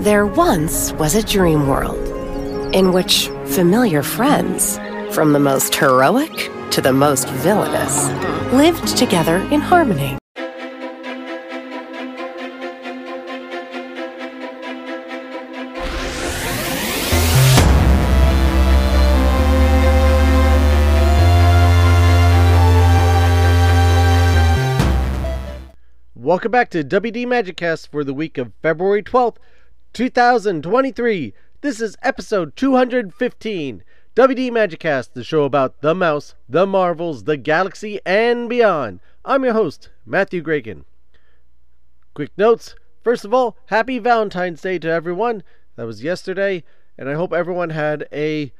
There once was a dream world in which familiar friends, from the most heroic to the most villainous, lived together in harmony. Welcome back to WD Magic Cast for the week of February 12th, 2023. This is episode 215. WD Magic Cast, the show about the mouse, the marvels, the galaxy, and beyond. I'm your host, Matthew Graken. Quick notes. First of all, happy Valentine's Day to everyone. That was yesterday, and I hope everyone had a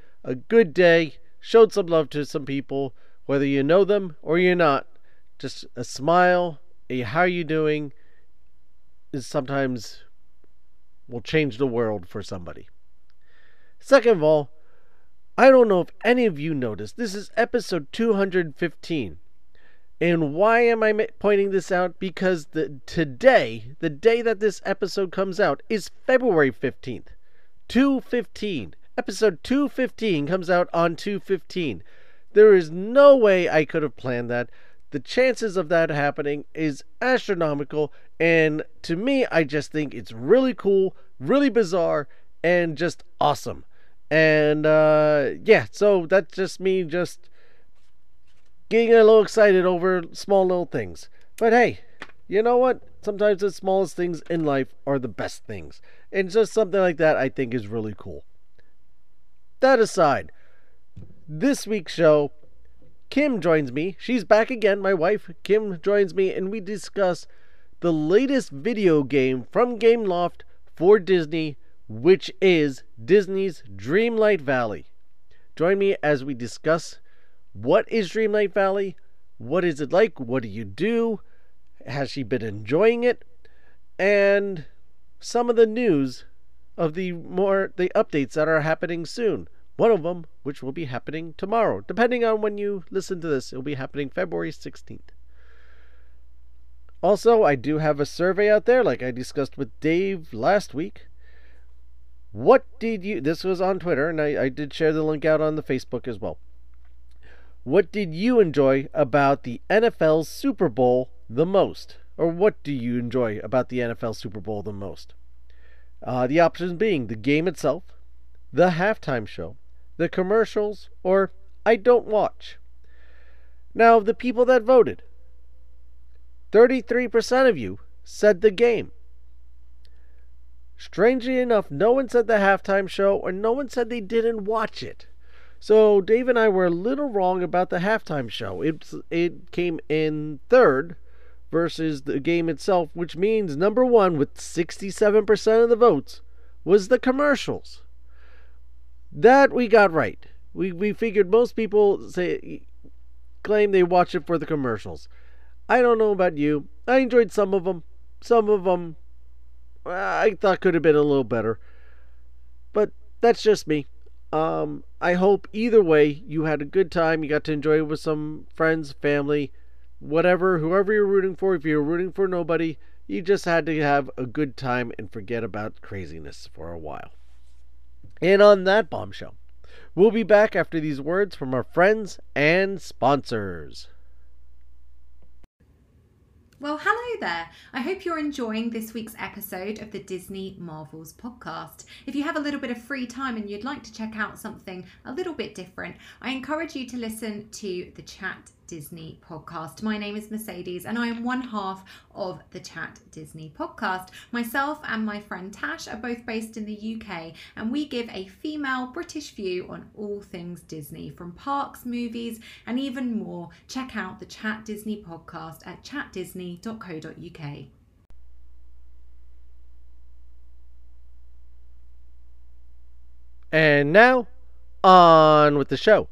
good day, showed some love to some people, whether you know them or you're not. Just a smile. How you doing is sometimes will change the world for somebody. Second of all, I don't know if any of you noticed, this is episode 215. And why am I pointing this out? Because today, the day that this episode comes out, is February 15th. 215. Episode 215 comes out on 215. There is no way I could have planned that. The chances of that happening is astronomical, and to me, I just think it's really cool, really bizarre, and just awesome. And yeah, so that's just me just getting a little excited over small little things. But hey, you know what? Sometimes the smallest things in life are the best things. And just something like that I think is really cool. That aside, this week's show, Kim joins me. She's back again, my wife. Kim joins me, and we discuss the latest video game from Gameloft for Disney, which is Disney's Dreamlight Valley. Join me as we discuss what is Dreamlight Valley, what is it like, what do you do, has she been enjoying it, and some of the news of the updates that are happening soon. One of them, which will be happening tomorrow. Depending on when you listen to this, it will be happening February 16th. Also, I do have a survey out there, like I discussed with Dave last week. What did you... This was on Twitter, and I did share the link out on the Facebook as well. What did you enjoy about the NFL Super Bowl the most? Or what do you enjoy about the NFL Super Bowl the most? The options being the game itself, the halftime show, the commercials, or I don't watch. Now, the people that voted, 33% of you said the game. Strangely enough, no one said the halftime show, or no one said they didn't watch it. So Dave and I were a little wrong about the halftime show. It came in third versus the game itself, which means number one with 67% of the votes was the commercials. That we got right. We figured most people claim they watch it for the commercials. I don't know about you. I enjoyed some of them. Some of them I thought could have been a little better. But that's just me. I hope either way you had a good time. You got to enjoy it with some friends, family, whatever, whoever you're rooting for. If you're rooting for nobody, you just had to have a good time and forget about craziness for a while. And on that bombshell, we'll be back after these words from our friends and sponsors. Well, hello there. I hope you're enjoying this week's episode of the Disney Marvels podcast. If you have a little bit of free time and you'd like to check out something a little bit different, I encourage you to listen to the Chat Disney podcast. My name is Mercedes and I am one half of the Chat Disney podcast. Myself and my friend Tash are both based in the UK, and we give a female British view on all things Disney, from parks, movies, and even more. Check out the Chat Disney podcast at chatdisney.co.uk. And now, on with the show.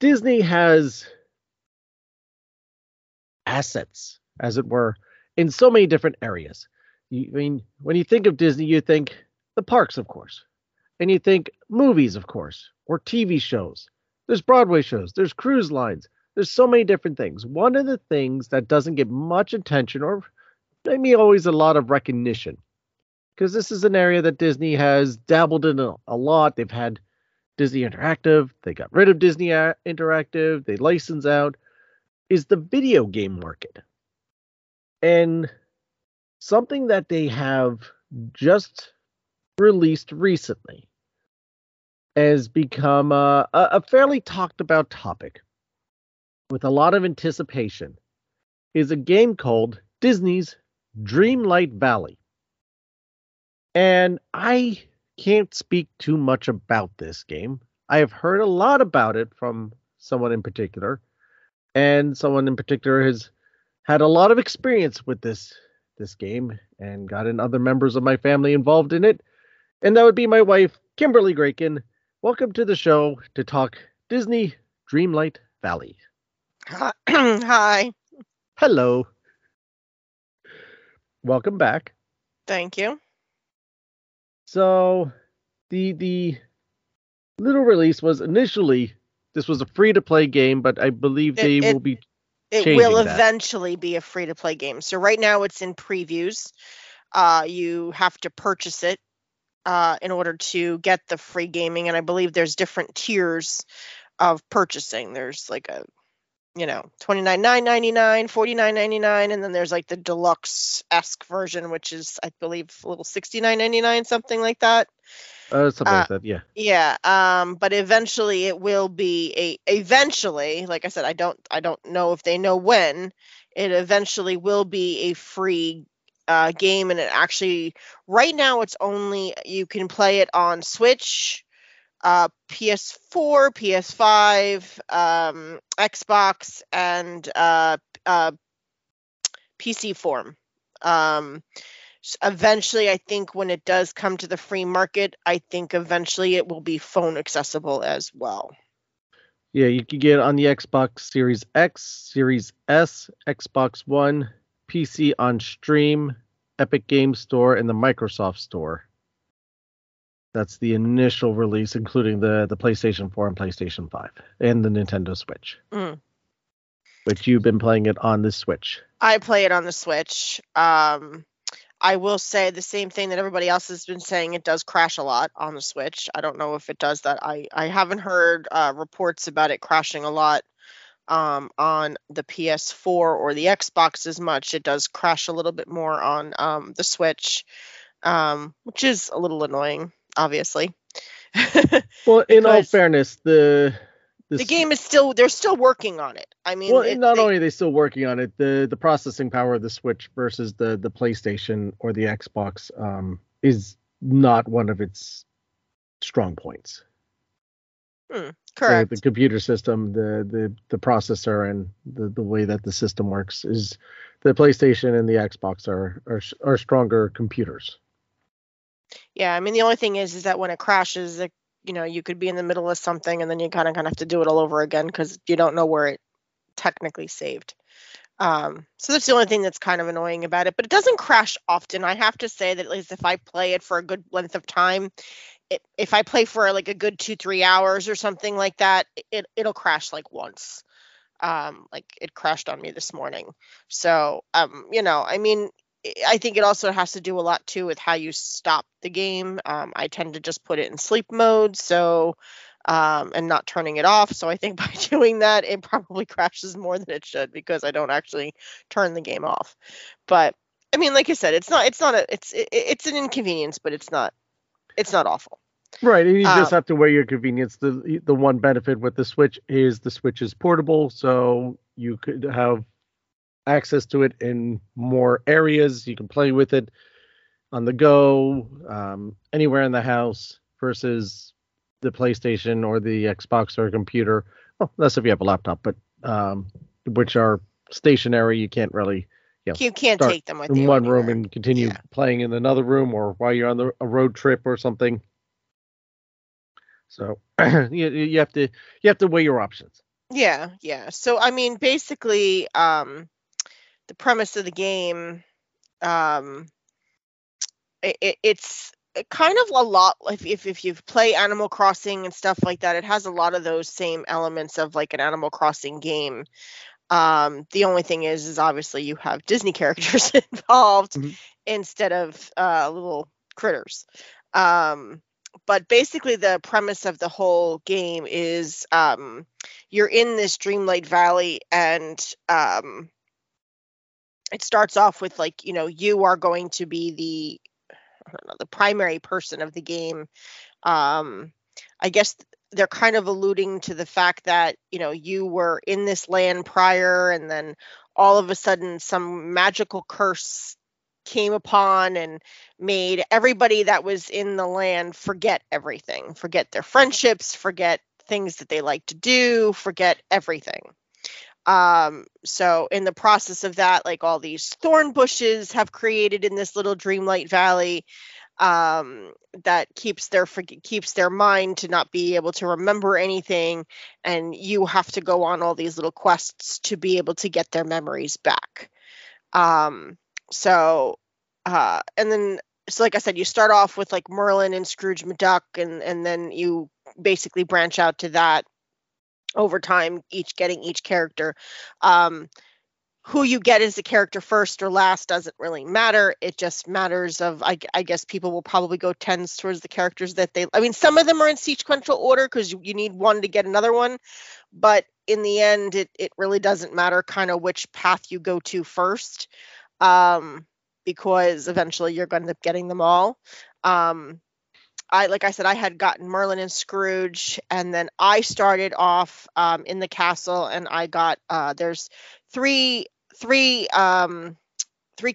Disney has assets, as it were, in so many different areas. I mean, when you think of Disney, you think the parks, of course, and you think movies, of course, or TV shows. There's Broadway shows, there's cruise lines, there's so many different things. One of the things that doesn't get much attention, or maybe always a lot of recognition, because this is an area that Disney has dabbled in a lot. They've had Disney Interactive, they got rid of Disney Interactive, they license out, is the video game market. And something that they have just released recently has become a fairly talked about topic with a lot of anticipation is a game called Disney's Dreamlight Valley. And I can't speak too much about this game. I have heard a lot about it from someone in particular, and someone in particular has had a lot of experience with this game and gotten other members of my family involved in it. And that would be my wife, Kimberly Graken. Welcome to the show to talk Disney Dreamlight Valley. Hi. Hello. Welcome back. Thank you. So the little release was initially, this was a free-to-play game, but I believe it will eventually be a free-to-play game. So right now it's in previews. You have to purchase it in order to get the free gaming, and I believe there's different tiers of purchasing. There's like a, you know, $29.99, $49.99, and then there's like the deluxe-esque version, which is, I believe, a little $69.99, something like that. Something like that, yeah. Yeah, but eventually it will be eventually, like I said, I don't know if they know when, it eventually will be a free game, and it actually, right now it's only, you can play it on Switch, PS4, PS5, Xbox, and PC form. Eventually, I think when it does come to the free market, I think eventually it will be phone accessible as well. Yeah, you can get it on the Xbox Series X, Series S, Xbox One, PC on Steam, Epic Games Store, and the Microsoft Store. That's the initial release, including the PlayStation 4 and PlayStation 5 and the Nintendo Switch. Mm. But you've been playing it on the Switch. I play it on the Switch. I will say the same thing that everybody else has been saying. It does crash a lot on the Switch. I don't know if it does that. I haven't heard reports about it crashing a lot on the PS4 or the Xbox as much. It does crash a little bit more on the Switch, which is a little annoying, obviously. Well, in all fairness, the game is still, they're still working on it. I mean, not only are they still working on it, the processing power of the Switch versus the PlayStation or the Xbox is not one of its strong points. Correct. The computer system, the processor, and the way that the system works is the PlayStation and the Xbox are stronger computers. Yeah, I mean, the only thing is that when it crashes, it, you know, you could be in the middle of something and then you kind of have to do it all over again because you don't know where it technically saved. So that's the only thing that's kind of annoying about it. But it doesn't crash often. I have to say that at least if I play it for a good length of time, if I play for like a good 2-3 hours or something like that, it'll crash like once. Like it crashed on me this morning. So, you know, I mean, I think it also has to do a lot, too, with how you stop the game. I tend to just put it in sleep mode, so and not turning it off. So I think by doing that, it probably crashes more than it should because I don't actually turn the game off. But I mean, like I said, it's an inconvenience, but it's not awful. Right, and you just have to weigh your convenience. The one benefit with the Switch is portable, so you could have access to it in more areas. You can play with it on the go, anywhere in the house, versus the PlayStation or the Xbox or a computer. Well, unless if you have a laptop, but which are stationary, you can't really. You can't take them with you in one room and continue playing in another room, or while you're on a road trip or something. So you have to weigh your options. Yeah. So I mean, basically, the premise of the game it's kind of a lot, if you play Animal Crossing and stuff like that, it has a lot of those same elements of like an Animal Crossing game. The only thing is obviously you have Disney characters involved mm-hmm. instead of little critters. But basically the premise of the whole game is you're in this Dreamlight Valley, and it starts off with, like, you know, you are going to be the primary person of the game. I guess they're kind of alluding to the fact that, you know, you were in this land prior, and then all of a sudden some magical curse came upon and made everybody that was in the land forget everything, forget their friendships, forget things that they like to do, forget everything. So in the process of that, like, all these thorn bushes have created in this little Dreamlight Valley that keeps their mind to not be able to remember anything, and you have to go on all these little quests to be able to get their memories back. So like I said, you start off with like Merlin and Scrooge McDuck, and then you basically branch out to that over time, each character. Who you get as a character first or last doesn't really matter. It just matters of, I guess people will probably go tens towards the characters that they, I mean, some of them are in sequential order because you need one to get another one, but in the end, it really doesn't matter kind of which path you go to first, because eventually you're going to end up getting them all. Like I said, I had gotten Merlin and Scrooge, and then I started off in the castle, and I got there's three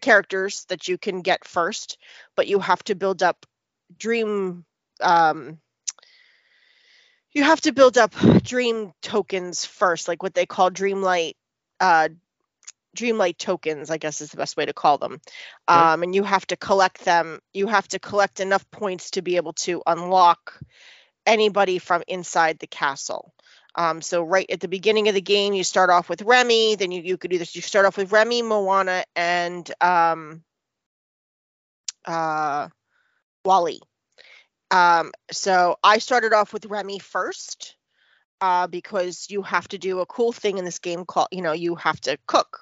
characters that you can get first, but you have to build up dream tokens first, like what they call Dreamlight tokens, I guess is the best way to call them. Right. And you have to collect them. You have to collect enough points to be able to unlock anybody from inside the castle. So right at the beginning of the game, you start off with Remy. Then you could do this. You start off with Remy, Moana, and WALL-E. So I started off with Remy first because you have to do a cool thing in this game called, you know, you have to cook.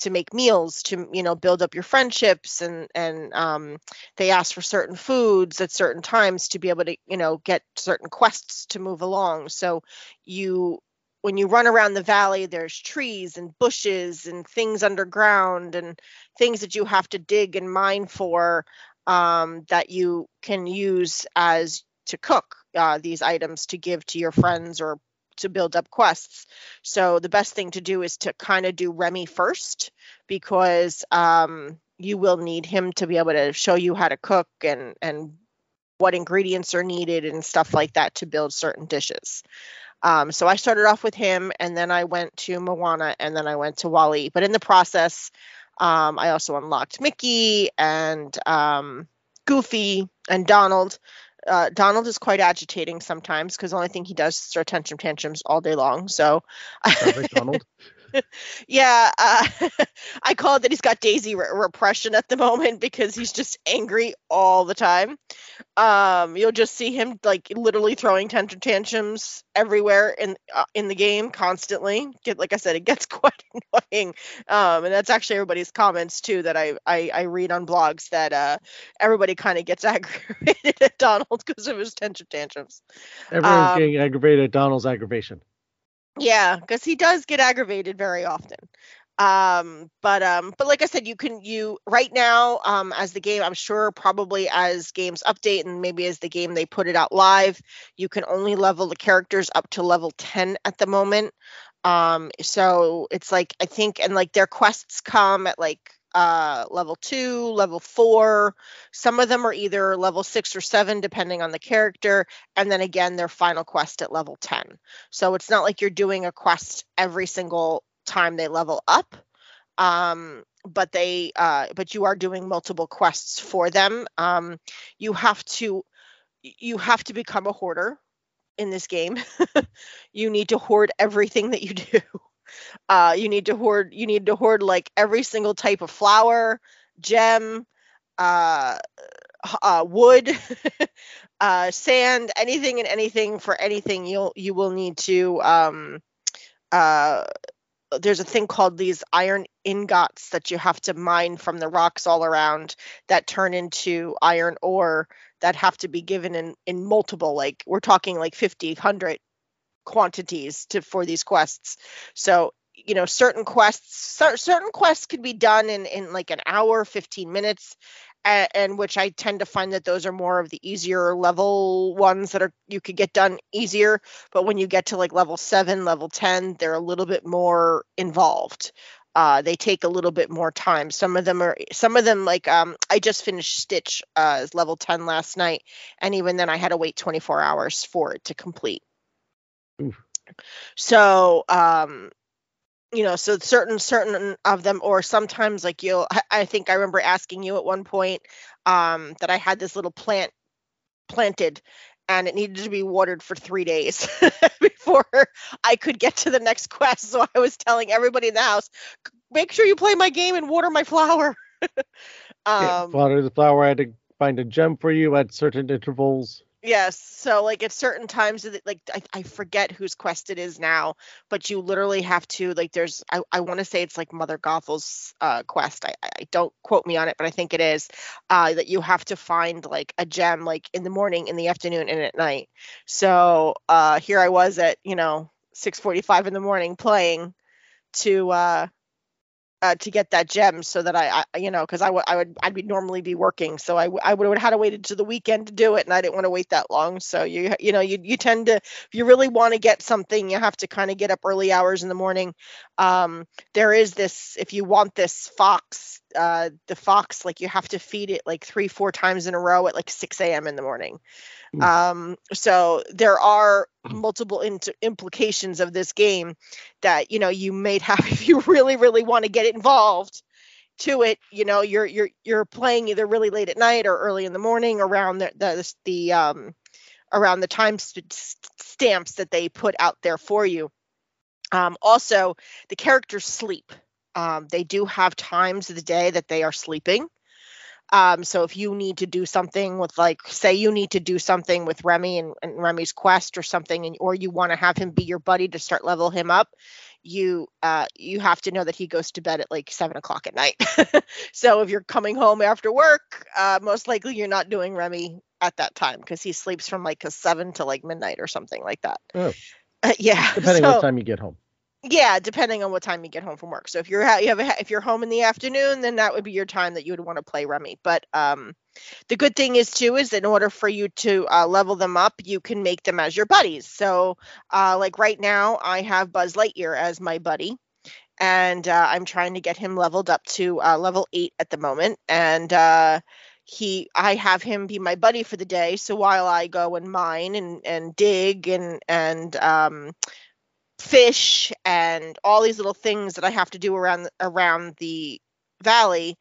To make meals, to, you know, build up your friendships, and they ask for certain foods at certain times to be able to, you know, get certain quests to move along. So when you run around the valley, there's trees and bushes and things underground and things that you have to dig and mine for that you can use as to cook these items to give to your friends or to build up quests. So the best thing to do is to kind of do Remy first, because you will need him to be able to show you how to cook and what ingredients are needed and stuff like that to build certain dishes. So I started off with him, and then I went to Moana, and then I went to WALL-E. But in the process, I also unlocked Mickey and Goofy and Donald. Donald is quite agitating sometimes because the only thing he does is throw tantrums all day long. So, Donald. Yeah, I call it that he's got Daisy repression at the moment because he's just angry all the time. You'll just see him like literally throwing tantrums everywhere in the game constantly. Like I said, it gets quite annoying. And that's actually everybody's comments too that I read on blogs, that everybody kind of gets aggravated at Donald because of his tantrums. Everyone's getting aggravated at Donald's aggravation. Yeah, because he does get aggravated very often. But like I said, you right now, as the game, I'm sure probably as games update and maybe as the game they put it out live, you can only level the characters up to level 10 at the moment. So it's like, I think, and like their quests come at like level 2, level 4. Some of them are either level 6 or 7, depending on the character. And then again, their final quest at level 10. So it's not like you're doing a quest every single time they level up. But you are doing multiple quests for them. You have to become a hoarder in this game. You need to hoard everything that you do. You need to hoard like every single type of flower, gem, wood, sand, anything and anything for anything. You will need to. There's a thing called these iron ingots that you have to mine from the rocks all around that turn into iron ore that have to be given in multiple, like we're talking like 50, 100 quantities for these quests. So, you know, certain quests could be done in like an hour, 15 minutes, and which I tend to find that those are more of the easier level ones that you could get done easier. But when you get to like level 7, level 10, they're a little bit more involved. They take a little bit more time. Some of them like, I just finished Stitch as level 10 last night. And even then I had to wait 24 hours for it to complete. Oof. So, you know, so certain of them, or sometimes like I think I remember asking you at one point that I had this little plant planted and it needed to be watered for 3 days before I could get to the next quest. So I was telling everybody in the house, make sure you play my game and water my flower. Water the flower. I had to find a gem for you at certain intervals. Yes, so like at certain times, like I forget whose quest it is now, but you literally have to, like there's, I want to say it's like Mother Gothel's quest. I don't quote me on it, but I think it is that you have to find like a gem like in the morning, in the afternoon, and at night. So here I was at, 6:45 in the morning playing to get that gem so that I'd normally be working. So I would have had to wait until the weekend to do it. And I didn't want to wait that long. So you tend to, if you really want to get something, you have to kind of get up early hours in the morning. There is this, if you want this fox, the fox, like you have to feed it like 3-4 times in a row at like 6 a.m. in the morning. So there are multiple implications of this game that, you may have, if you really, really want to get involved to it, you're playing either really late at night or early in the morning around around the time stamps that they put out there for you. Also the characters sleep. They do have times of the day that they are sleeping. So if you need to do something with say you need to do something with Remy and Remy's quest or something, or you want to have him be your buddy to start level him up, you have to know that he goes to bed at like 7:00 at night. So if you're coming home after work, most likely you're not doing Remy at that time because he sleeps from like 7 to like midnight or something like that. Oh. Depending on what time you get home. Yeah, depending on what time you get home from work. So if you're home in the afternoon, then that would be your time that you would want to play Remy. But the good thing is too is in order for you to level them up, you can make them as your buddies. So like right now, I have Buzz Lightyear as my buddy, and I'm trying to get him leveled up to level 8 at the moment, and I have him be my buddy for the day. So while I go and mine and dig and fish and all these little things that I have to do around the valley,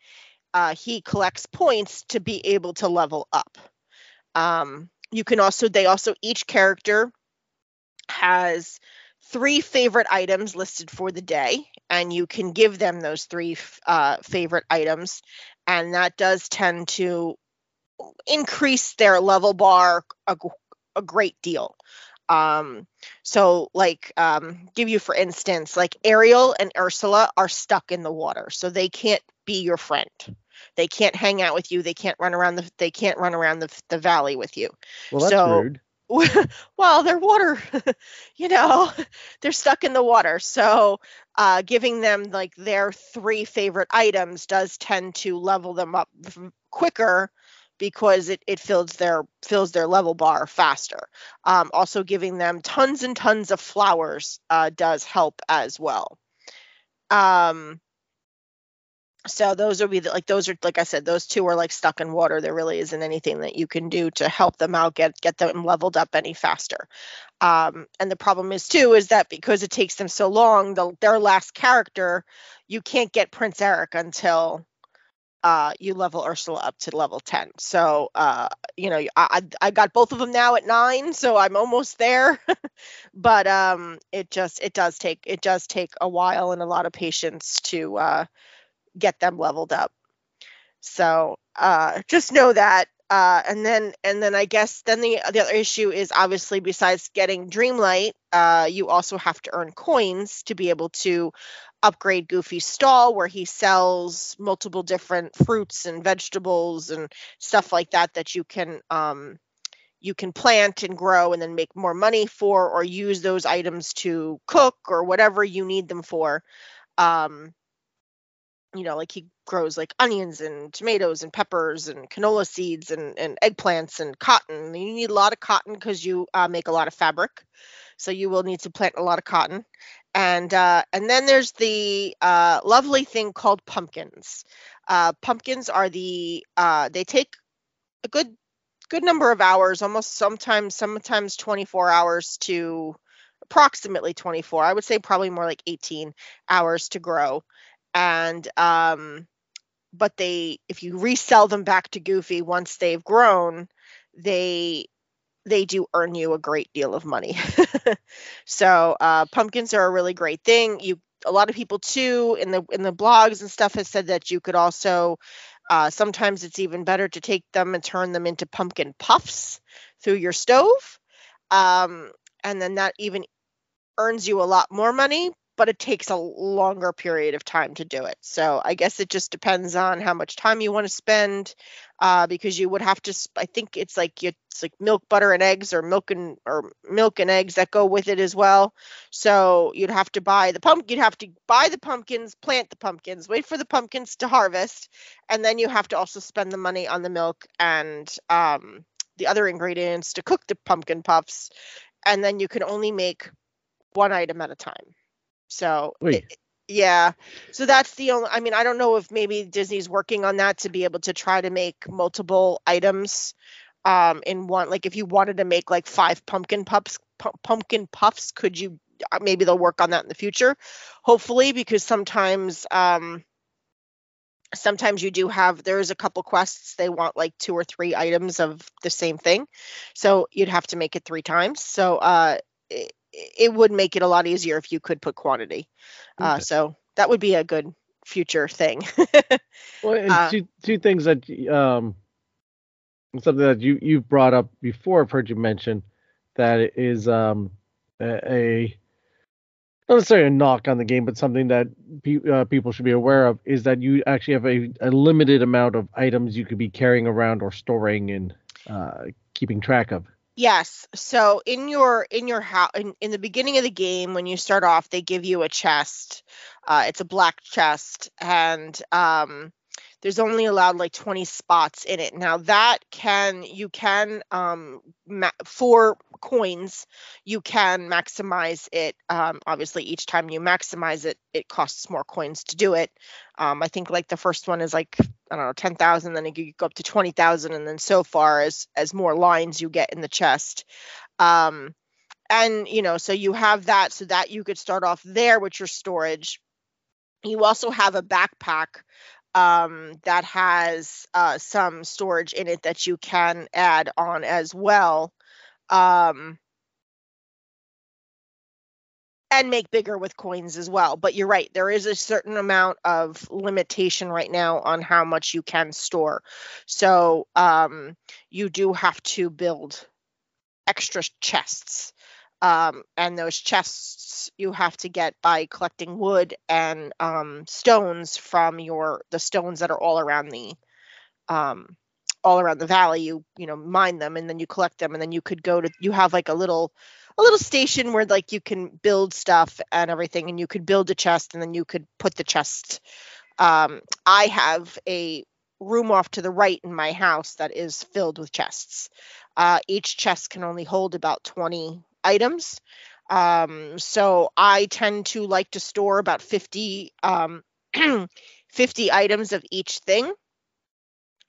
he collects points to be able to level up. Each character has 3 favorite items listed for the day, and you can give them those 3 favorite items, and that does tend to increase their level bar a great deal. Give you for instance, like Ariel and Ursula are stuck in the water, so they can't be your friend. They can't hang out with you. They can't run around the valley with you. Well, that's rude. Well, they're water, they're stuck in the water. So, giving them like their 3 favorite items does tend to level them up quicker, because it fills their level bar faster. Also giving them tons and tons of flowers does help as well. So those would be like I said, those 2 are like stuck in water. There really isn't anything that you can do to help them out, get them leveled up any faster. And the problem is too, is that because it takes them so long, their last character, you can't get Prince Eric until you level Ursula up to level 10. So, I got both of them now at 9, so I'm almost there, but, it does take a while and a lot of patience to, get them leveled up. So just know that. And then I guess then the other issue is obviously besides getting Dreamlight, you also have to earn coins to be able to upgrade Goofy's stall where he sells multiple different fruits and vegetables and stuff like that that you can plant and grow and then make more money for, or use those items to cook or whatever you need them for. You know, like he grows like onions and tomatoes and peppers and canola seeds and eggplants and cotton. You need a lot of cotton because you make a lot of fabric. So you will need to plant a lot of cotton. And then there's the lovely thing called pumpkins. Pumpkins are they take a good number of hours, almost sometimes 24 hours to approximately 24. I would say probably more like 18 hours to grow. And, but if you resell them back to Goofy, once they've grown, they do earn you a great deal of money. So, pumpkins are a really great thing. A lot of people too, in the blogs and stuff has said that you could also, sometimes it's even better to take them and turn them into pumpkin puffs through your stove. And then that even earns you a lot more money, but it takes a longer period of time to do it. So I guess it just depends on how much time you want to spend, because you would have to, I think it's like milk, butter and eggs, or milk and eggs that go with it as well. So you'd have to buy the pumpkins, plant the pumpkins, wait for the pumpkins to harvest. And then you have to also spend the money on the milk and the other ingredients to cook the pumpkin puffs. And then you can only make one item at a time. So, so that's the only, I mean, I don't know if maybe Disney's working on that to be able to try to make multiple items in one, like if you wanted to make like 5 pumpkin puffs, could you, maybe they'll work on that in the future, hopefully, because sometimes you do have, there's a couple quests, they want like 2 or 3 items of the same thing. So you'd have to make it 3 times. So, it would make it a lot easier if you could put quantity. So that would be a good future thing. Well, and two things that something that you've brought up before, I've heard you mention, that is a not necessarily a knock on the game, but something that people should be aware of is that you actually have a limited amount of items you could be carrying around or storing and keeping track of. Yes. So in your house, in the beginning of the game, when you start off, they give you a chest. It's a black chest, and there's only allowed like 20 spots in it. Now that for coins, you can maximize it. Obviously, each time you maximize it, it costs more coins to do it. I think like the first one is like, I don't know, 10,000, then you go up to 20,000. And then so far as more lines you get in the chest. And, you know, so you have that so that you could start off there with your storage. You also have a backpack that has some storage in it that you can add on as well, and make bigger with coins as well. But you're right, there is a certain amount of limitation right now on how much you can store. So you do have to build extra chests. And those chests you have to get by collecting wood and stones from the stones that are all around the valley. You mine them and then you collect them, and then you could you have like a little station where like you can build stuff and everything, and you could build a chest and then you could put the chest. I have a room off to the right in my house that is filled with chests. Each chest can only hold about 20 items. So I tend to like to store about 50 items of each thing.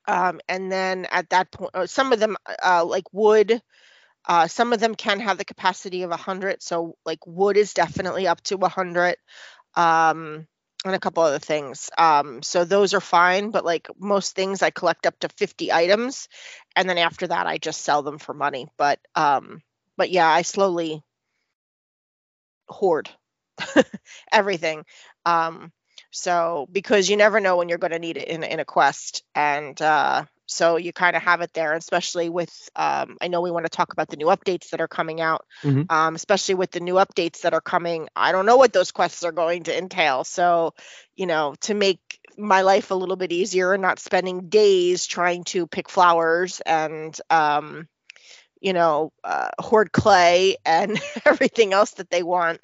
And then at that point, some of them like wood, some of them can have the capacity of 100. So like wood is definitely up to 100. And a couple other things. So those are fine, but like most things I collect up to 50 items. And then after that, I just sell them for money. But yeah, I slowly hoard everything. So, because you never know when you're going to need it in a quest. And so you kind of have it there, especially with, I know we want to talk about the new updates that are coming out, especially with the new updates that are coming. I don't know what those quests are going to entail. So, you know, to make my life a little bit easier and not spending days trying to pick flowers and, you know, hoard clay and everything else that they want.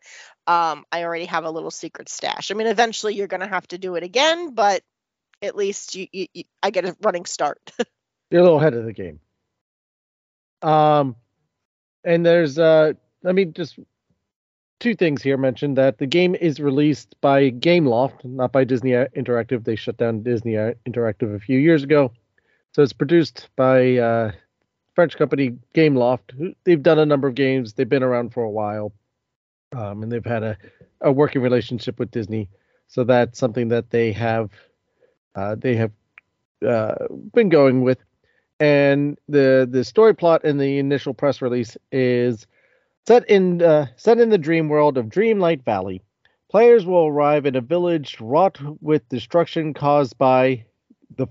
I already have a little secret stash. I mean, eventually you're going to have to do it again, but at least I get a running start. You're a little ahead of the game. And there's, I mean, just two things here mentioned, that the game is released by Gameloft, not by Disney Interactive. They shut down Disney Interactive a few years ago. So it's produced by French company Gameloft. They've done a number of games. They've been around for a while. And they've had a working relationship with Disney. So that's something that they have been going with. And the story plot in the initial press release is set in the dream world of Dreamlight Valley. Players will arrive in a village wrought with destruction caused by the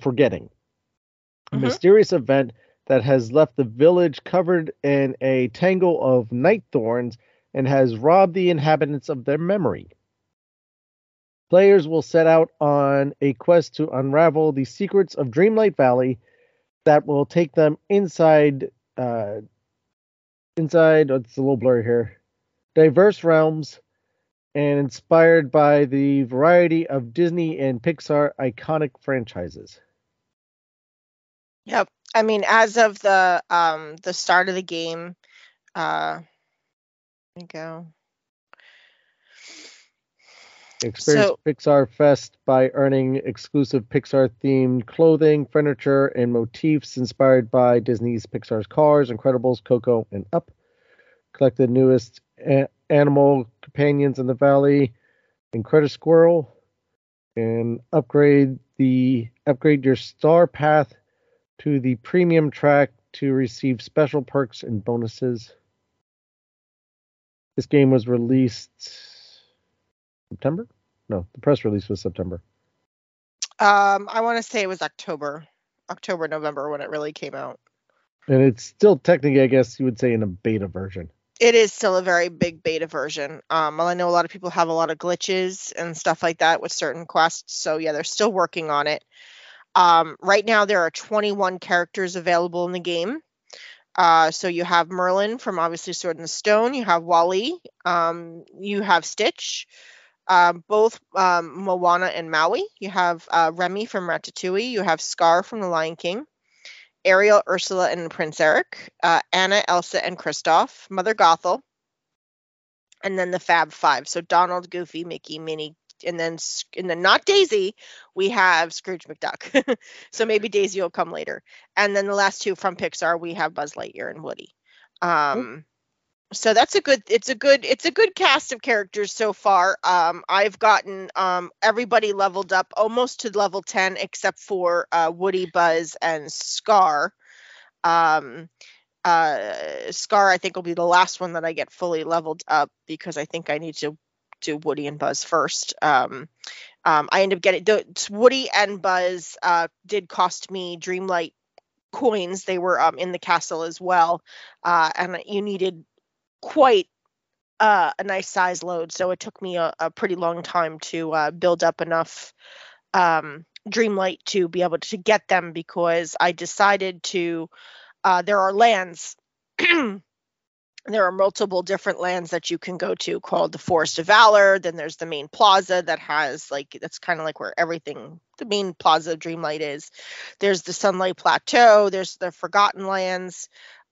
forgetting. A mysterious event that has left the village covered in a tangle of night thorns and has robbed the inhabitants of their memory. Players will set out on a quest to unravel the secrets of Dreamlight Valley that will take them inside. It's a little blurry here. Diverse realms, and inspired by the variety of Disney and Pixar iconic franchises. Yep. I mean, as of the start of the game, there you go. Experience Pixar Fest by earning exclusive Pixar-themed clothing, furniture, and motifs inspired by Disney's Pixar's Cars, Incredibles, Coco, and Up. Collect the newest animal companions in the valley, Incredisquirrel, and upgrade your star path to the premium track to receive special perks and bonuses. This game was released September? No, the press release was September. I want to say it was October, November when it really came out. And it's still technically, I guess you would say, in a beta version. It is still a very big beta version. Well, I know a lot of people have a lot of glitches and stuff like that with certain quests. So yeah, they're still working on it. Right now, there are 21 characters available in the game. So you have Merlin from obviously Sword in the Stone. You have WALL-E. You have Stitch. Both Moana and Maui. You have Remy from Ratatouille. You have Scar from The Lion King. Ariel, Ursula, and Prince Eric. Anna, Elsa, and Kristoff. Mother Gothel. And then the Fab Five. So Donald, Goofy, Mickey, Minnie. And then not Daisy, we have Scrooge McDuck. So maybe Daisy will come later. And then the last two from Pixar, we have Buzz Lightyear and Woody. So that's a good cast of characters so far. I've gotten everybody leveled up almost to level 10, except for Woody, Buzz, and Scar. Scar, I think, will be the last one that I get fully leveled up, because I think I need to do Woody and Buzz first. I end up getting Woody and Buzz did cost me Dreamlight coins. They were in the castle as well, and you needed quite a nice size load, so it took me a pretty long time to build up enough Dreamlight to be able to get them, because I decided to there are lands there are multiple different lands that you can go to, called the Forest of Valor. Then there's the main plaza that has that's kind of like where everything, the main plaza of Dreamlight is. There's the Sunlight Plateau. There's the Forgotten Lands,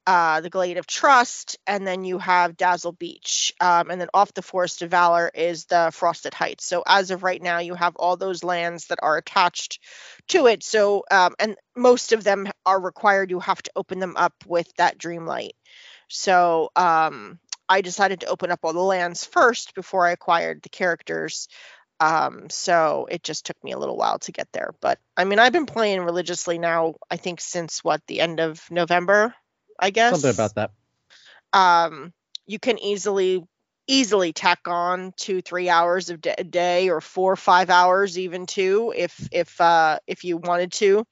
the Glade of Trust. And then you have Dazzle Beach. And then off the Forest of Valor is the Frosted Heights. So as of right now, you have all those lands that are attached to it. So, and most of them are required. You have to open them up with that Dreamlight. So I decided to open up all the lands first before I acquired the characters. So it just took me a little while to get there. But I mean, I've been playing religiously now, I think since the end of November, I guess. Something about that. You can easily easily tack on 2-3 hours of a day, or 4 or 5 hours, even 2, if you wanted to,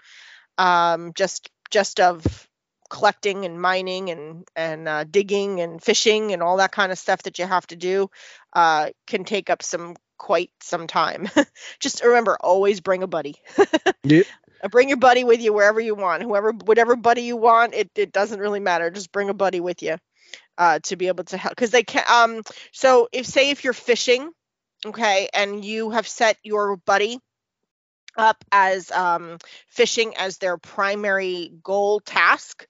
just of collecting and mining and digging and fishing and all that kind of stuff that you have to do, can take up quite some time. Just remember, always bring a buddy. Yep. Bring your buddy with you wherever you want, whatever buddy you want. It doesn't really matter. Just bring a buddy with you. To be able to help, because they can. So if you're fishing, okay, and you have set your buddy up as fishing as their primary goal task,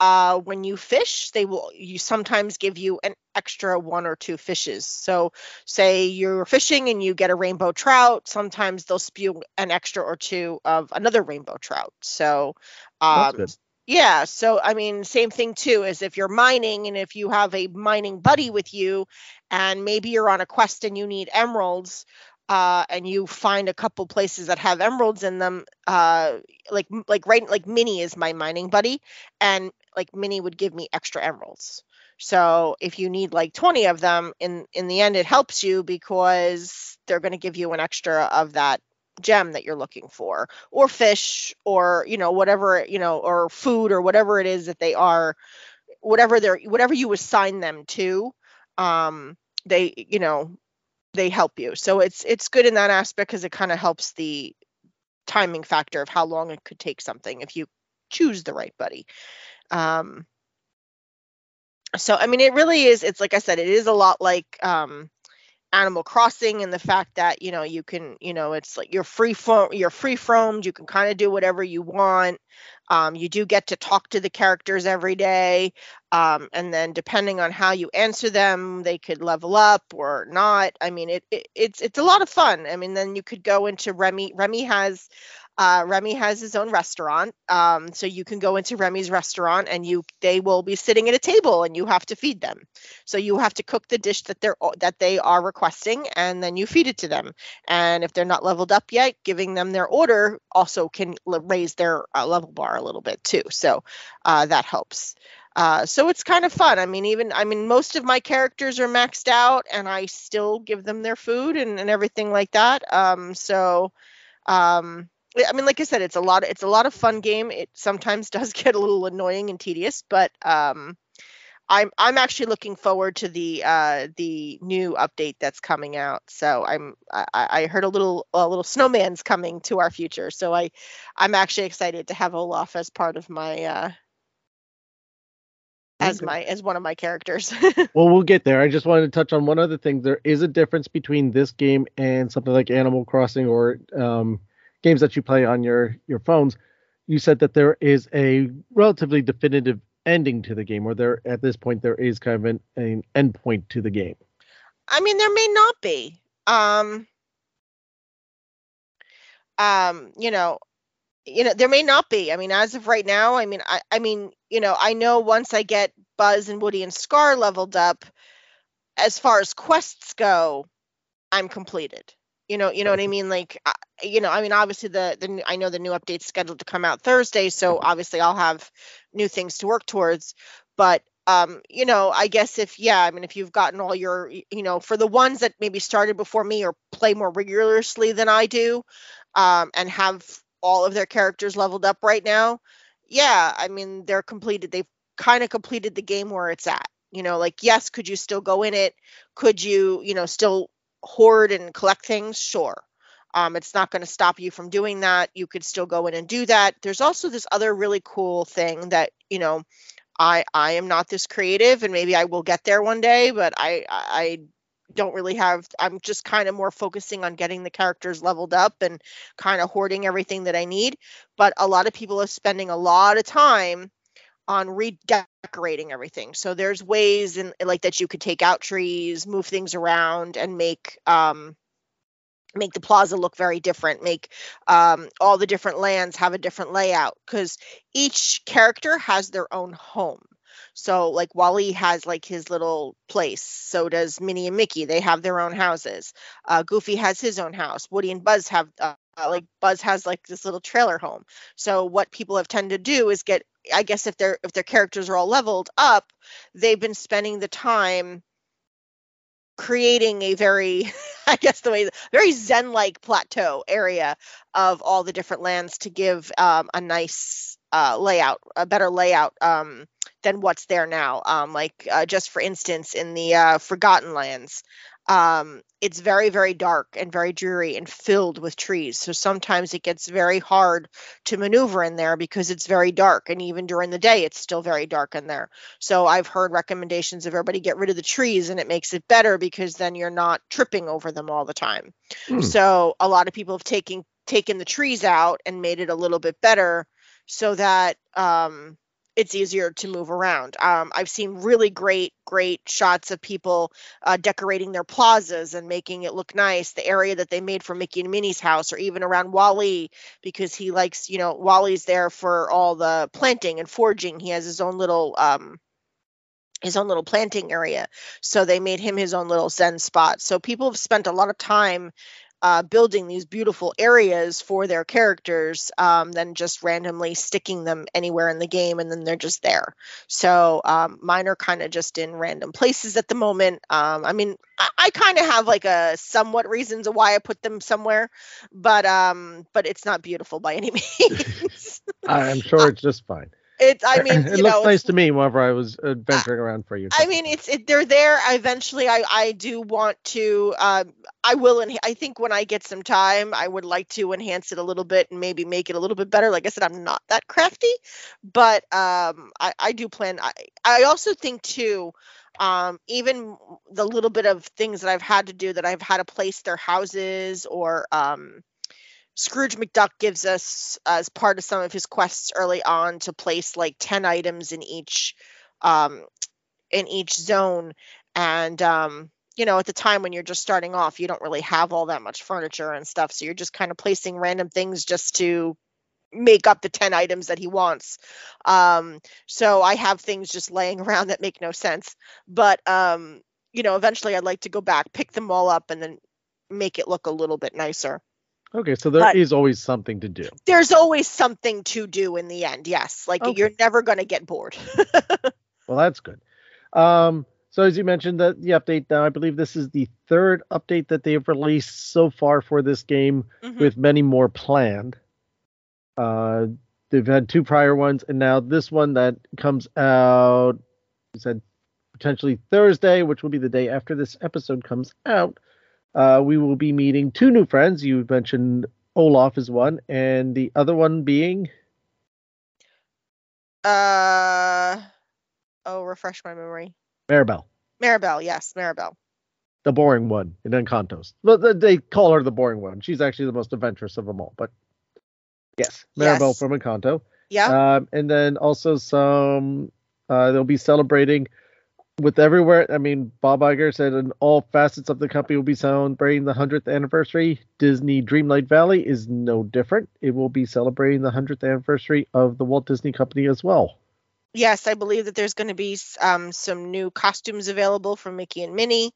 when you fish, you sometimes give you an extra 1 or 2 fishes. So say you're fishing and you get a rainbow trout, sometimes they'll spew an extra or 2 of another rainbow trout. So that's good. Yeah, so I mean, same thing too, is if you're mining and if you have a mining buddy with you, and maybe you're on a quest and you need emeralds, and you find a couple places that have emeralds in them, like Minnie is my mining buddy, and like Minnie would give me extra emeralds. So if you need like 20 of them, in the end it helps you, because they're going to give you an extra of that gem that you're looking for, or fish, or whatever, or food, or whatever it is that they are, whatever you assign them to, they help you. So it's good in that aspect, because it kind of helps the timing factor of how long it could take something if you choose the right buddy. So I mean, it really is, it's like I said, it is a lot like Animal Crossing, and the fact that you can, it's like you're free-roamed, you can kind of do whatever you want. You do get to talk to the characters every day, and then depending on how you answer them, they could level up or not. I mean, it's a lot of fun. I mean, then you could go into Remy. Remy has his own restaurant, so you can go into Remy's restaurant, and they will be sitting at a table, and you have to feed them. So you have to cook the dish that they are requesting, and then you feed it to them. And if they're not leveled up yet, giving them their order also can raise their level bar a little bit too. So that helps. So it's kind of fun. I mean, most of my characters are maxed out, and I still give them their food and everything like that. I mean, like I said, it's a lot of fun game. It sometimes does get a little annoying and tedious, but I'm actually looking forward to the new update that's coming out. So I heard a little snowman's coming to our future. So I'm actually excited to have Olaf as part of my as one of my characters. Well, we'll get there. I just wanted to touch on one other thing. There is a difference between this game and something like Animal Crossing, or games that you play on your phones. You said that there is a relatively definitive ending to the game, or there at this point there is kind of an end point to the game. I mean, there may not be. There may not be. I mean, as of right now, I know once I get Buzz and Woody and Scar leveled up, as far as quests go, I'm completed. You know what I mean? Like, obviously I know the new update's scheduled to come out Thursday, so obviously I'll have new things to work towards. But, I guess if you've gotten all your, for the ones that maybe started before me or play more rigorously than I do, and have all of their characters leveled up right now. Yeah. I mean, they're completed. They've kind of completed the game where it's at, like, yes, could you still go in it? Could you, still hoard and collect things? Sure. It's not going to stop you from doing that. You could still go in and do that. There's also this other really cool thing that, I am not this creative, and maybe I will get there one day, but I don't really have, I'm just kind of more focusing on getting the characters leveled up and kind of hoarding everything that I need. But a lot of people are spending a lot of time on redecorating everything. So there's ways in like that you could take out trees, move things around, and make the plaza look very different, make all the different lands have a different layout, because each character has their own home. So like WALL-E has like his little place. So does Minnie and Mickey. They have their own houses. Goofy has his own house. Woody and Buzz have Buzz has like this little trailer home. So what people have tended to do is get, I guess if their characters are all leveled up, they've been spending the time creating a very, I guess the way, very zen-like plateau area of all the different lands to give a nice layout, a better layout than what's there now. Just for instance, in the Forgotten Lands, it's very, very dark and very dreary and filled with trees. So sometimes it gets very hard to maneuver in there because it's very dark. And even during the day, it's still very dark in there. So I've heard recommendations of everybody get rid of the trees, and it makes it better because then you're not tripping over them all the time. So a lot of people have taken the trees out and made it a little bit better so that, it's easier to move around. I've seen really great shots of people decorating their plazas and making it look nice. The area that they made for Mickey and Minnie's house, or even around WALL-E, because he likes, WALL-E's there for all the planting and foraging. He has his own little planting area. So they made him his own little zen spot. So people have spent a lot of time building these beautiful areas for their characters, than just randomly sticking them anywhere in the game and then they're just there. So mine are kind of just in random places at the moment. I kind of have like a somewhat reasons of why I put them somewhere, but it's not beautiful by any means. I'm sure it's just fine. It looks nice to me whenever I was adventuring around for you. They're there. Eventually, I do want to, I will, I think when I get some time, I would like to enhance it a little bit and maybe make it a little bit better. Like I said, I'm not that crafty, but I do plan. I also think too, even the little bit of things that I've had to do, that I've had to place their houses, or Scrooge McDuck gives us, as part of some of his quests early on, to place like 10 items in each zone. And, at the time when you're just starting off, you don't really have all that much furniture and stuff. So you're just kind of placing random things just to make up the 10 items that he wants. So I have things just laying around that make no sense. But, eventually I'd like to go back, pick them all up, and then make it look a little bit nicer. Okay, so there is always something to do. There's always something to do in the end, yes. You're never going to get bored. Well, that's good. So as you mentioned, the update now, I believe this is the third update that they've released so far for this game, with many more planned. They've had two prior ones, and now this one that comes out, you said, potentially Thursday, which will be the day after this episode comes out. We will be meeting two new friends. You mentioned Olaf is one, and the other one being? Refresh my memory. Maribel, yes, Maribel. The boring one in Encanto. They call her the boring one. She's actually the most adventurous of them all, but yes, Maribel from Encanto. Yeah. And then also some, they'll be celebrating... With everywhere, Bob Iger said in all facets of the company will be celebrating the 100th anniversary. Disney Dreamlight Valley is no different. It will be celebrating the 100th anniversary of the Walt Disney Company as well. Yes, I believe that there's going to be some new costumes available from Mickey and Minnie.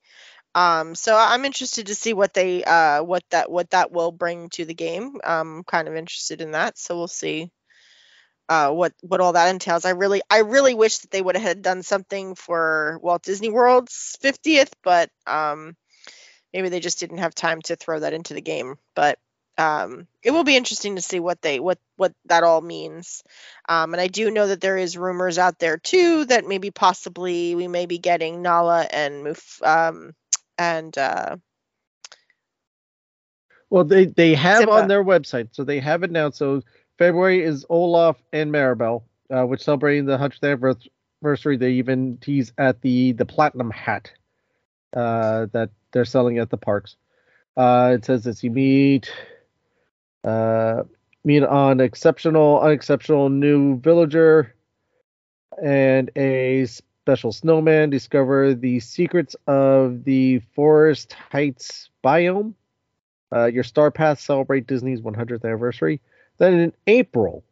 So I'm interested to see what they what that will bring to the game. I'm kind of interested in that, so we'll see. What all that entails. I really wish that they would have done something for Walt Disney World's 50th, but maybe they just didn't have time to throw that into the game. But it will be interesting to see what that all means. And I do know that there is rumors out there too that maybe possibly we may be getting Nala and well, they have Simba on their website, so they have it now. So February is Olaf and Maribel, which celebrating the 100th anniversary. They even tease at the platinum hat that they're selling at the parks. It says that you meet an unexceptional new villager and a special snowman. Discover the secrets of the Forest Heights biome. Your star path celebrate Disney's 100th anniversary. Then in April,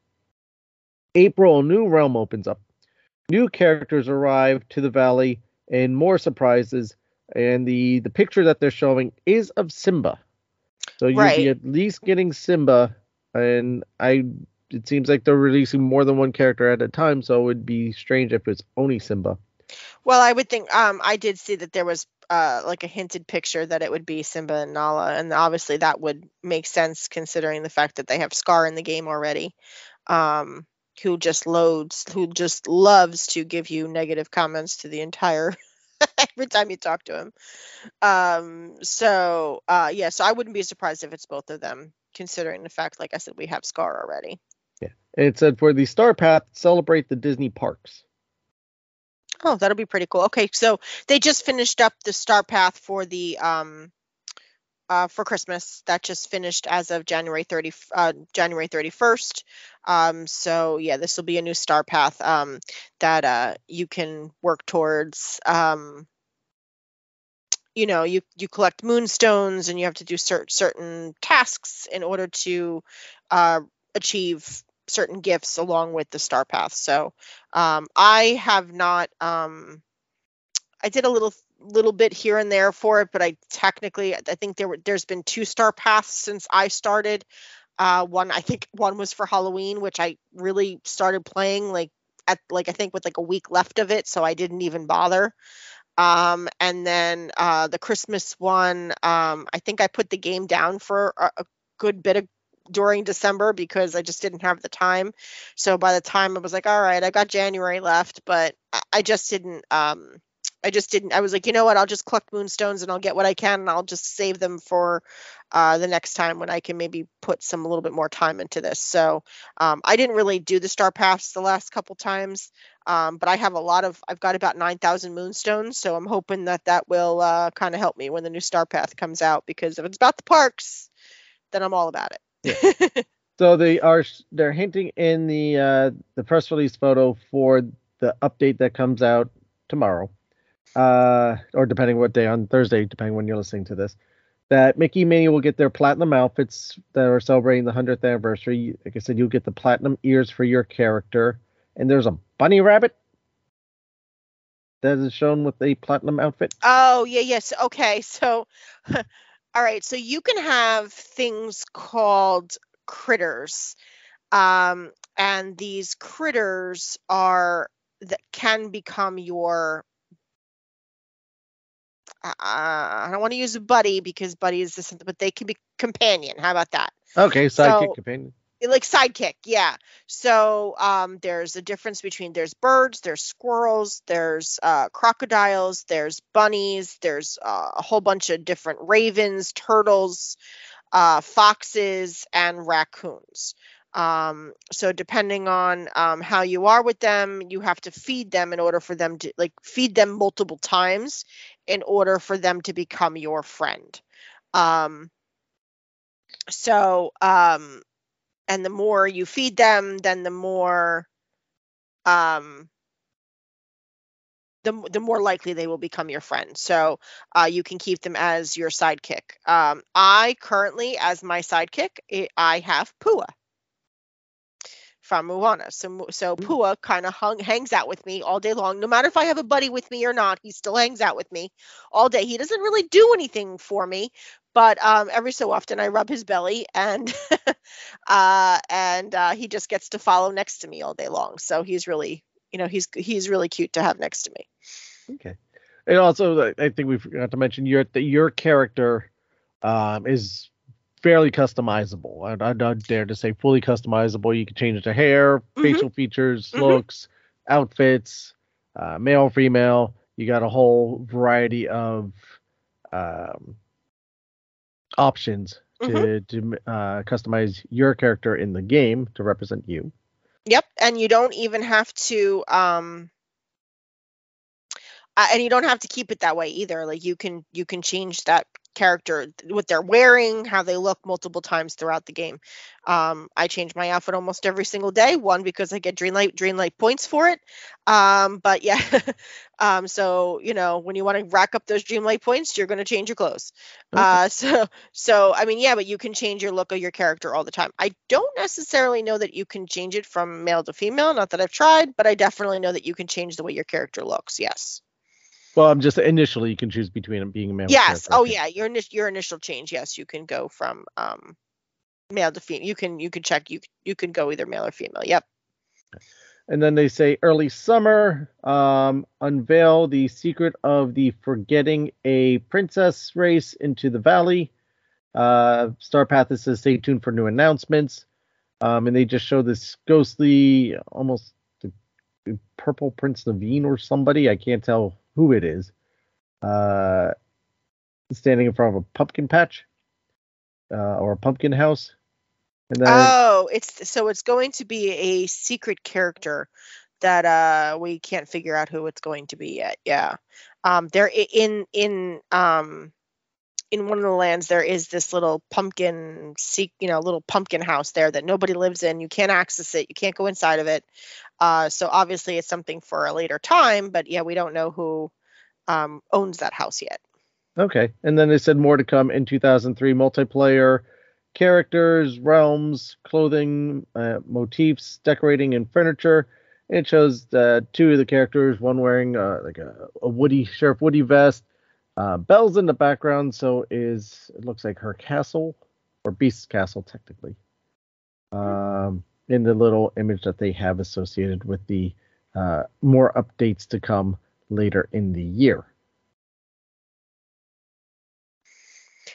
a new realm opens up. New characters arrive to the valley and more surprises. And the picture that they're showing is of Simba. So you'll be at least getting Simba. And it seems like they're releasing more than one character at a time. So it would be strange if it's only Simba. Well, I would think I did see that there was like a hinted picture that it would be Simba and Nala, and obviously that would make sense considering the fact that they have Scar in the game already, who just loves to give you negative comments to the entire every time you talk to him. So I wouldn't be surprised if it's both of them, considering the fact, like I said, we have Scar already. Yeah, and it said for the Star Path, celebrate the Disney parks. Oh, that'll be pretty cool. Okay, so they just finished up the Star Path for the for Christmas. That just finished as of January 31st. So yeah, this will be a new Star Path that you can work towards. You collect moonstones and you have to do certain tasks in order to achieve certain gifts along with the Star Path. So I have not I did a little bit here and there for it, but I think there's been two Star Paths since I started. One was for Halloween, which I really started playing with a week left of it, so I didn't even bother. And then the Christmas one, I think I put the game down for a good bit of during December because I just didn't have the time. So by the time I was like, all right, I got January left, but I just didn't. I was like, you know what? I'll just collect moonstones and I'll get what I can, and I'll just save them for the next time when I can maybe put a little bit more time into this. So I didn't really do the Star Paths the last couple times, but I've got about 9,000 moonstones. So I'm hoping that will kind of help me when the new Star Path comes out, because if it's about the parks, then I'm all about it. Yeah. So they're hinting in the press release photo for the update that comes out tomorrow, or depending what day, on Thursday, depending when you're listening to this, that Mickey and Minnie will get their platinum outfits that are celebrating the 100th anniversary. Like I said, you'll get the platinum ears for your character, and there's a bunny rabbit that is shown with a platinum outfit. Oh yeah, yes, okay, so. All right, so you can have things called critters, and these critters can become your. I don't want to use a buddy because buddy is this, but they can be companion. How about that? Okay, sidekick, companion. Like sidekick, yeah. So there's a difference between there's birds, there's squirrels, there's crocodiles, there's bunnies, there's a whole bunch of different ravens, turtles, foxes, and raccoons. So depending on how you are with them, you have to feed them in order for them to feed them multiple times in order for them to become your friend. And the more you feed them, then the more likely they will become your friend. So you can keep them as your sidekick. I currently, as my sidekick, I have Pua from Moana. So Pua kind of hangs out with me all day long. No matter if I have a buddy with me or not, he still hangs out with me all day. He doesn't really do anything for me, but every so often I rub his belly, and he just gets to follow next to me all day long. So he's really, he's really cute to have next to me. Okay. And also, I think we forgot to mention your character is fairly customizable. I don't dare to say fully customizable. You can change the hair, facial features, looks, outfits, male, female. You got a whole variety of options to customize your character in the game to represent you. Yep, and you don't even have to. And you don't have to keep it that way either. Like you can change that character, what they're wearing, how they look, multiple times throughout the game. I change my outfit almost every single day, one because I get Dreamlight points for it, but yeah. So when you want to rack up those Dreamlight points, you're going to change your clothes. Okay. So I mean, yeah, but you can change your look of your character all the time. I don't necessarily know that you can change it from male to female, not that I've tried, but I definitely know that you can change the way your character looks. Yes. Well, I'm just initially you can choose between them being a male. Yes. Oh, yeah. Your initial change. Yes, you can go from male to female. You can check. You can go either male or female. Yep. And then they say early summer, unveil the secret of the forgetting a princess race into the valley. Star Path says stay tuned for new announcements. And they just show this ghostly, almost purple Prince Naveen or somebody. I can't tell who it is. Standing in front of a pumpkin patch or a pumpkin house. And then, it's going to be a secret character that we can't figure out who it's going to be yet. Yeah, they're in one of the lands. There is this little pumpkin, little pumpkin house there that nobody lives in. You can't access it. You can't go inside of it. So obviously it's something for a later time. But yeah, we don't know who owns that house yet. Okay, and then they said more to come in 2003 multiplayer. Characters, realms, clothing, motifs, decorating, and furniture. It shows two of the characters, one wearing like a Sheriff Woody vest. Belle's in the background, so it looks like her castle, or Beast's castle, technically, in the little image that they have associated with the more updates to come later in the year.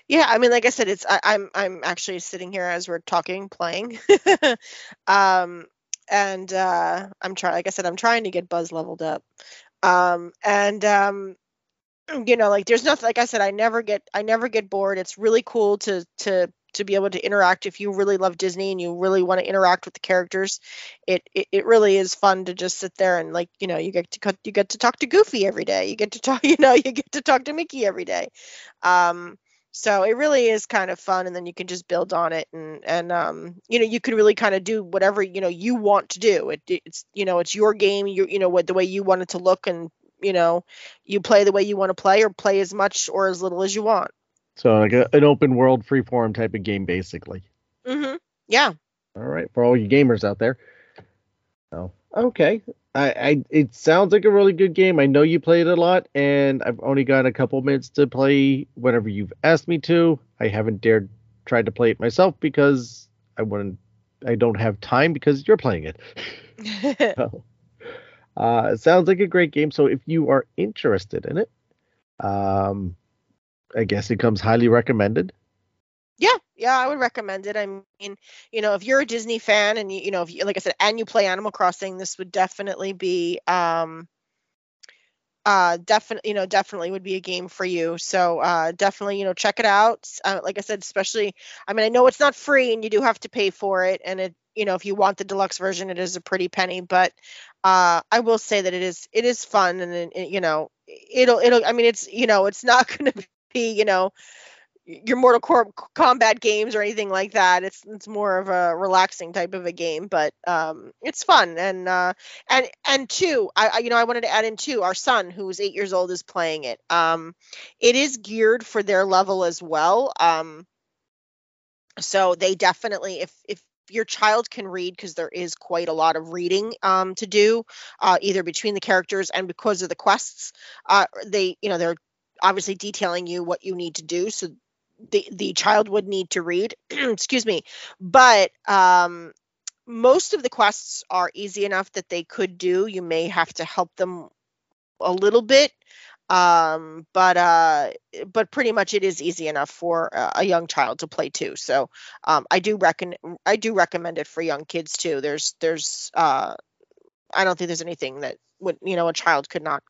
Yeah, I mean, like I said, I'm actually sitting here as we're talking, playing, and I'm trying. Like I said, I'm trying to get Buzz leveled up, there's nothing. Like I said, I never get bored. It's really cool to be able to interact. If you really love Disney and you really want to interact with the characters, it really is fun to just sit there and you get to talk to Goofy every day. You get to talk, you get to talk to Mickey every day. So it really is kind of fun, and then you can just build on it, and you can really kind of do whatever you want to do. It's your game, what the way you want it to look, and you play the way you want to play, or play as much or as little as you want. So like an open world, free form type of game, basically. Mm-hmm. Yeah. All right, for all you gamers out there. Oh, okay. It sounds like a really good game. I know you played a lot, and I've only got a couple minutes to play whenever you've asked me to. I haven't tried to play it myself because I don't have time because you're playing it. So, it sounds like a great game. So if you are interested in it, I guess it comes highly recommended. Yeah, I would recommend it. I mean, if you're a Disney fan and if you, like I said, and you play Animal Crossing, this would definitely be, definitely would be a game for you. So, definitely, check it out. Like I said, especially, I mean, I know it's not free and you do have to pay for it. And it, if you want the deluxe version, it is a pretty penny. But I will say that it is fun, and it'll. I mean, it's it's not going to be your Mortal Kombat games or anything like that. It's more of a relaxing type of a game, but it's fun. And two, I wanted to add in too, our son, who's 8 years old, is playing it. It is geared for their level as well. So they definitely, if your child can read, because there is quite a lot of reading to do, either between the characters and because of the quests, they're obviously detailing you what you need to do. So the child would need to read, excuse me, but most of the quests are easy enough that they could do. You may have to help them a little bit, but pretty much it is easy enough for a young child to play too. So I do recommend it for young kids too. There's I don't think there's anything that would a child could not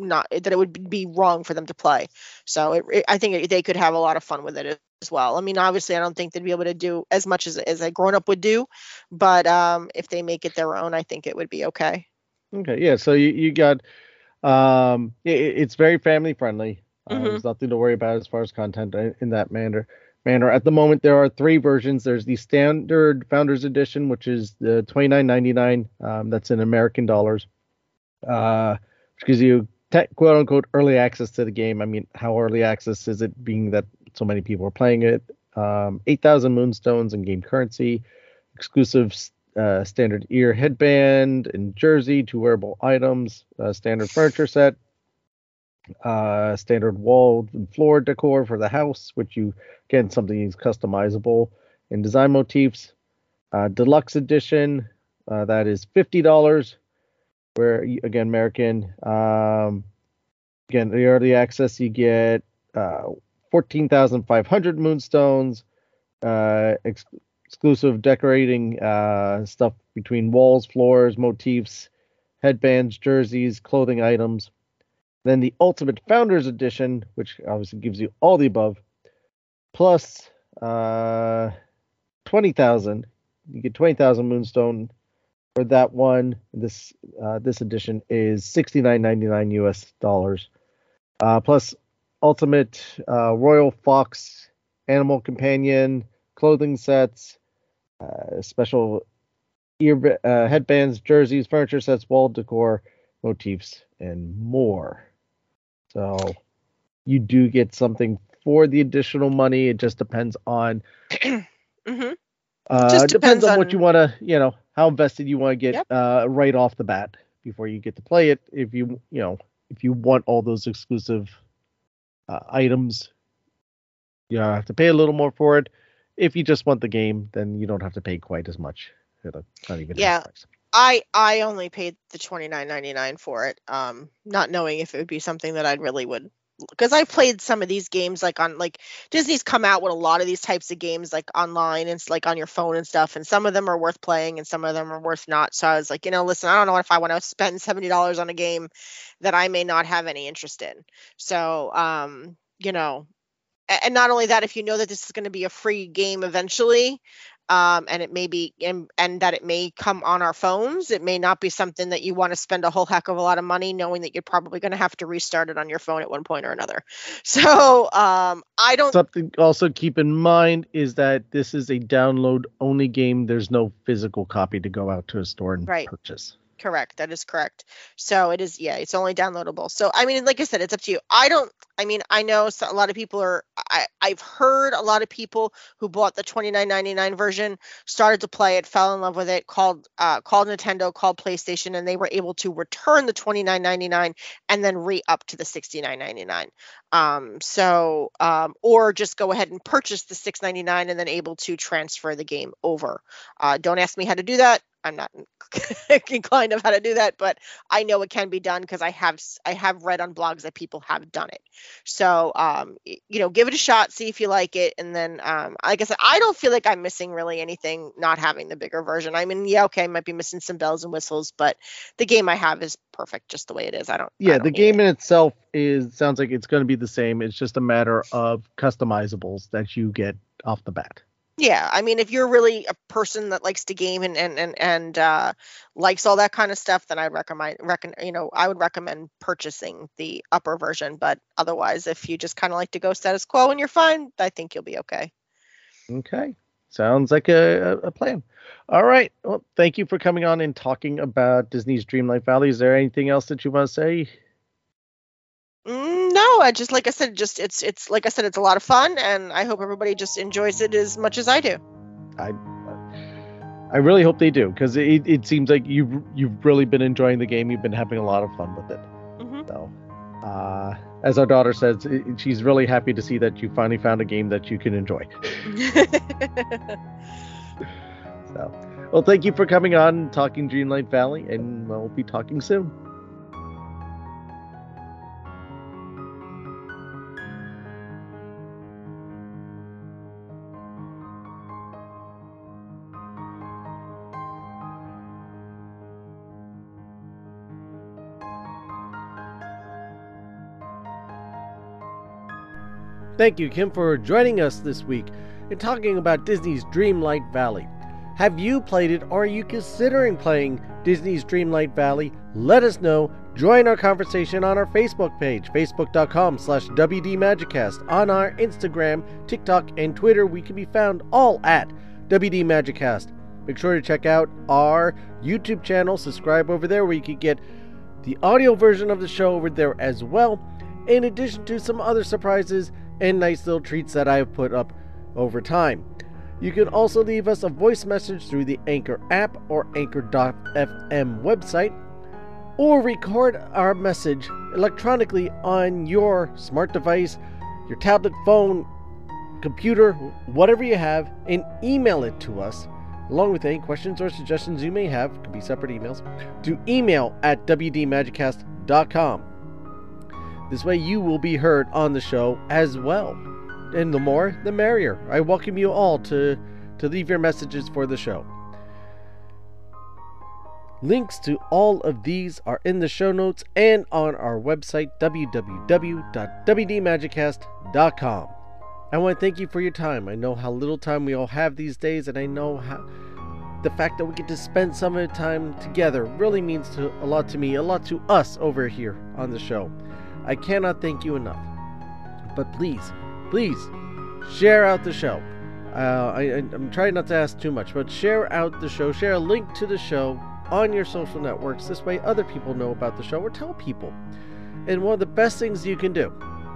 that it would be wrong for them to play. So I think they could have a lot of fun with it as well. I mean, obviously I don't think they'd be able to do as much as a grown-up would do, but if they make it their own, I think it would be okay. Yeah, so you got it's very family friendly. There's nothing to worry about as far as content in that manner. At the moment there are three versions. There's the standard Founders Edition, which is the $29.99, that's in American dollars, which gives you quote unquote early access to the game. I mean, how early access is it, being that so many people are playing it? 8,000 moonstones in game currency, exclusive standard ear headband and jersey, two wearable items, standard furniture set, standard wall and floor decor for the house, which you again something is customizable, and design motifs. Deluxe edition, That is $50. Where again, American. Again, the early access, you get 14,500 moonstones, exclusive decorating stuff between walls, floors, motifs, headbands, jerseys, clothing items. Then the Ultimate Founders Edition, which obviously gives you all the above, plus 20,000. You get 20,000 moonstone for that one. This edition is $69.99 US dollars. Plus Ultimate Royal Fox Animal Companion, clothing sets, special headbands, jerseys, furniture sets, wall decor, motifs, and more. So you do get something for the additional money. It just depends on depends on what you want to, how invested you want to get right off the bat before you get to play it. If you want all those exclusive items, you have to pay a little more for it. If you just want the game, then you don't have to pay quite as much. Not even I only paid the $29.99 for it, not knowing if it would be something that I really would, because I played some of these games like Disney's come out with a lot of these types of games like online and like on your phone and stuff, and some of them are worth playing and some of them are worth not. So I was like, listen, I don't know if I want to spend $70 on a game that I may not have any interest in. So and not only that, if you know that this is going to be a free game eventually, and it may be, and that it may come on our phones, it may not be something that you want to spend a whole heck of a lot of money, knowing that you're probably going to have to restart it on your phone at one point or another. So I don't. Something also keep in mind is that this is a download only game. There's no physical copy to go out to a store and purchase. Correct. That is correct. So it is, it's only downloadable. So, I mean, like I said, it's up to you. I know a lot of people are, I've heard a lot of people who bought the $29.99 version, started to play it, fell in love with it, called Nintendo, called PlayStation, and they were able to return the $29.99 and then re-up to the $69.99. Or just go ahead and purchase the $6.99 and then able to transfer the game over. Don't ask me how to do that. I'm not inclined of how to do that, but I know it can be done because I have read on blogs that people have done it. So, give it a shot, see if you like it. And then, like I said, I don't feel like I'm missing really anything not having the bigger version. I mean, I might be missing some bells and whistles, but the game I have is perfect just the way it is. The game in itself sounds like it's going to be the same. It's just a matter of customizables that you get off the bat. Yeah, I mean, if you're really a person that likes to game and likes all that kind of stuff, then I'd recommend purchasing the upper version. But otherwise, if you just kind of like to go status quo and you're fine, I think you'll be okay. Okay, sounds like a plan. All right, well, thank you for coming on and talking about Disney's Dreamlight Valley. Is there anything else that you want to say? No, like I said, it's like I said, it's a lot of fun, and I hope everybody just enjoys it as much as I do. I really hope they do, because it seems like you've really been enjoying the game. You've been having a lot of fun with it. Mm-hmm. So, as our daughter says, she's really happy to see that you finally found a game that you can enjoy. So, well, thank you for coming on, talking Dreamlight Valley, and we'll be talking soon. Thank you, Kim, for joining us this week and talking about Disney's Dreamlight Valley. Have you played it, or are you considering playing Disney's Dreamlight Valley? Let us know. Join our conversation on our Facebook page, facebook.com/WDMagicCast. On our Instagram, TikTok, and Twitter, we can be found all at WDMagicCast. Make sure to check out our YouTube channel. Subscribe over there where you can get the audio version of the show over there as well, in addition to some other surprises and nice little treats that I have put up over time. You can also leave us a voice message through the Anchor app or anchor.fm website, or record our message electronically on your smart device, your tablet, phone, computer, whatever you have, and email it to us along with any questions or suggestions you may have, could be separate emails, to email@wdmagiccast.com. This way you will be heard on the show as well. And the more, the merrier. I welcome you all to leave your messages for the show. Links to all of these are in the show notes and on our website, www.wdmagiccast.com. I want to thank you for your time. I know how little time we all have these days, and I know how the fact that we get to spend some of the time together really means a lot to me, a lot to us over here on the show. I cannot thank you enough. But please, please, share out the show. I'm trying not to ask too much, but share out the show. Share a link to the show on your social networks. This way other people know about the show, or tell people. And one of the best things you can do,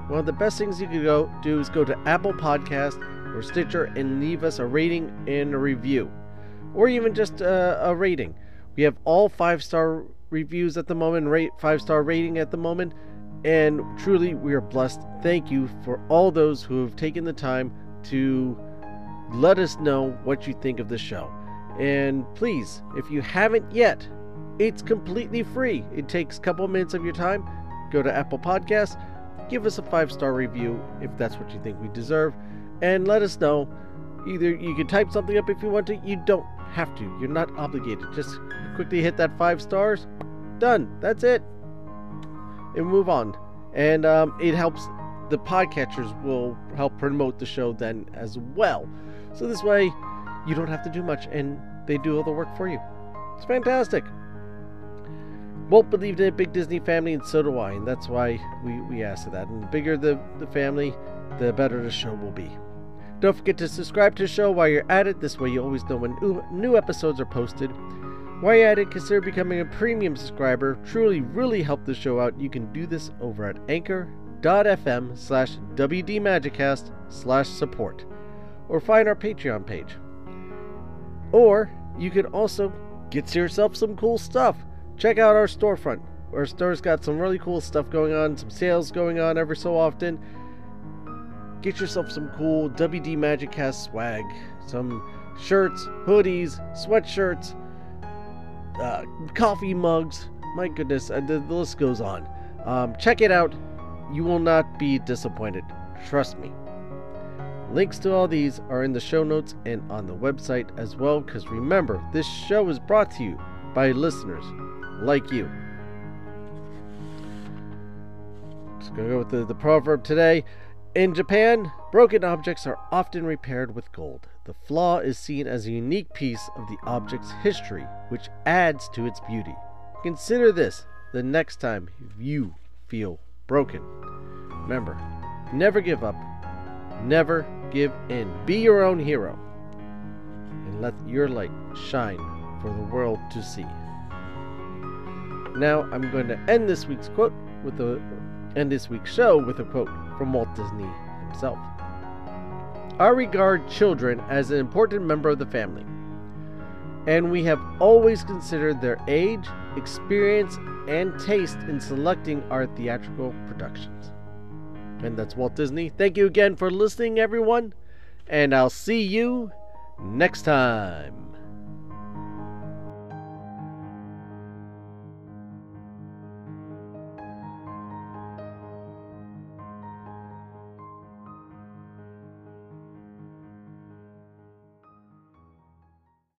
one of the best things you can do is go to Apple Podcasts or Stitcher and leave us a rating and a review, or even just a rating. We have all 5-star reviews at the moment, 5-star rating at the moment, and truly we are blessed. Thank you for all those who have taken the time to let us know what you think of the show. And please, if you haven't yet, it's completely free. It takes a couple minutes of your time. Go to Apple Podcasts, give us a 5-star review if that's what you think we deserve, and let us know. Either you can type something up if you want to. You don't have to. You're not obligated. Just quickly hit that 5 stars. Done. That's it. And move on. And it helps. The podcatchers will help promote the show then as well. So this way, you don't have to do much, and they do all the work for you. It's fantastic. Walt believed in a big Disney family, and so do I, and that's why we asked for that. And the bigger the family, the better the show will be. Don't forget to subscribe to the show while you're at it. This way you always know when new episodes are posted. While you're at it, consider becoming a premium subscriber. Truly, really help the show out. You can do this over at anchor.fm/WDMagicCast/support, or find our Patreon page. Or you can also get yourself some cool stuff. Check out our storefront. Our store's got some really cool stuff going on, some sales going on every so often. Get yourself some cool WD Magic Cast swag. Some shirts, hoodies, sweatshirts, coffee mugs. My goodness, the list goes on. Check it out. You will not be disappointed. Trust me. Links to all these are in the show notes and on the website as well, because remember, this show is brought to you by listeners like you. Just going to go with the proverb today. In Japan, broken objects are often repaired with gold. The flaw is seen as a unique piece of the object's history, which adds to its beauty. Consider this the next time you feel broken. Remember, never give up. Never give in. Be your own hero. And let your light shine for the world to see. Now I'm going to end this week's quote with a quote from Walt Disney himself. I regard children as an important member of the family, and we have always considered their age, experience, and taste in selecting our theatrical productions. And that's Walt Disney. Thank you again for listening, everyone, and I'll see you next time.